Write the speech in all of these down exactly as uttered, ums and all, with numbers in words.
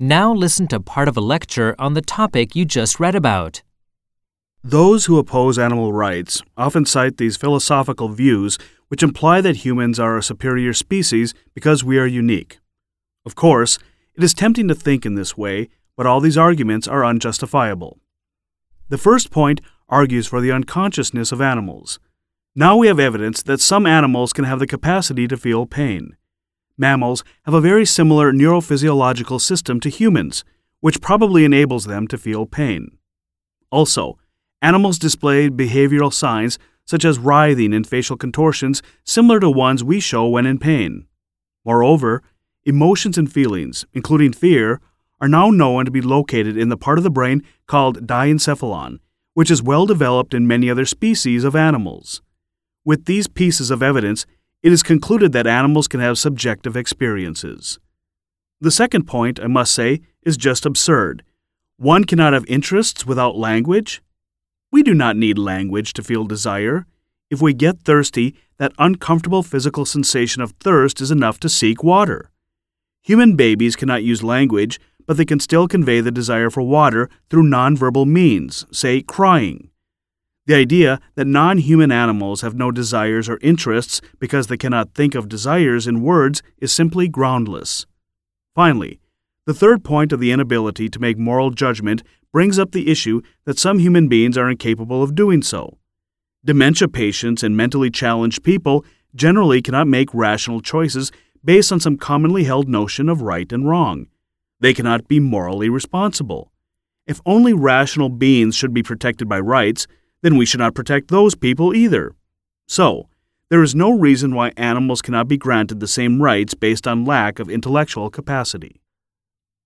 Now listen to part of a lecture on the topic you just read about. Those who oppose animal rights often cite these philosophical views which imply that humans are a superior species because we are unique. Of course, it is tempting to think in this way, but all these arguments are unjustifiable. The first point argues for the unconsciousness of animals. Now we have evidence that some animals can have the capacity to feel pain.Mammals have a very similar neurophysiological system to humans, which probably enables them to feel pain. Also, animals display behavioral signs such as writhing and facial contortions similar to ones we show when in pain. Moreover, emotions and feelings, including fear, are now known to be located in the part of the brain called diencephalon, which is well developed in many other species of animals. With these pieces of evidence,It is concluded that animals can have subjective experiences. The second point, I must say, is just absurd. One cannot have interests without language. We do not need language to feel desire. If we get thirsty, that uncomfortable physical sensation of thirst is enough to seek water. Human babies cannot use language, but they can still convey the desire for water through nonverbal means, say, crying.The idea that non-human animals have no desires or interests because they cannot think of desires in words is simply groundless. Finally, the third point of the inability to make moral judgment brings up the issue that some human beings are incapable of doing so. Dementia patients and mentally challenged people generally cannot make rational choices based on some commonly held notion of right and wrong. They cannot be morally responsible. If only rational beings should be protected by rights,then we should not protect those people either. So, there is no reason why animals cannot be granted the same rights based on lack of intellectual capacity.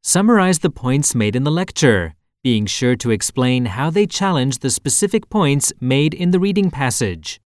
Summarize the points made in the lecture, being sure to explain how they challenge the specific points made in the reading passage.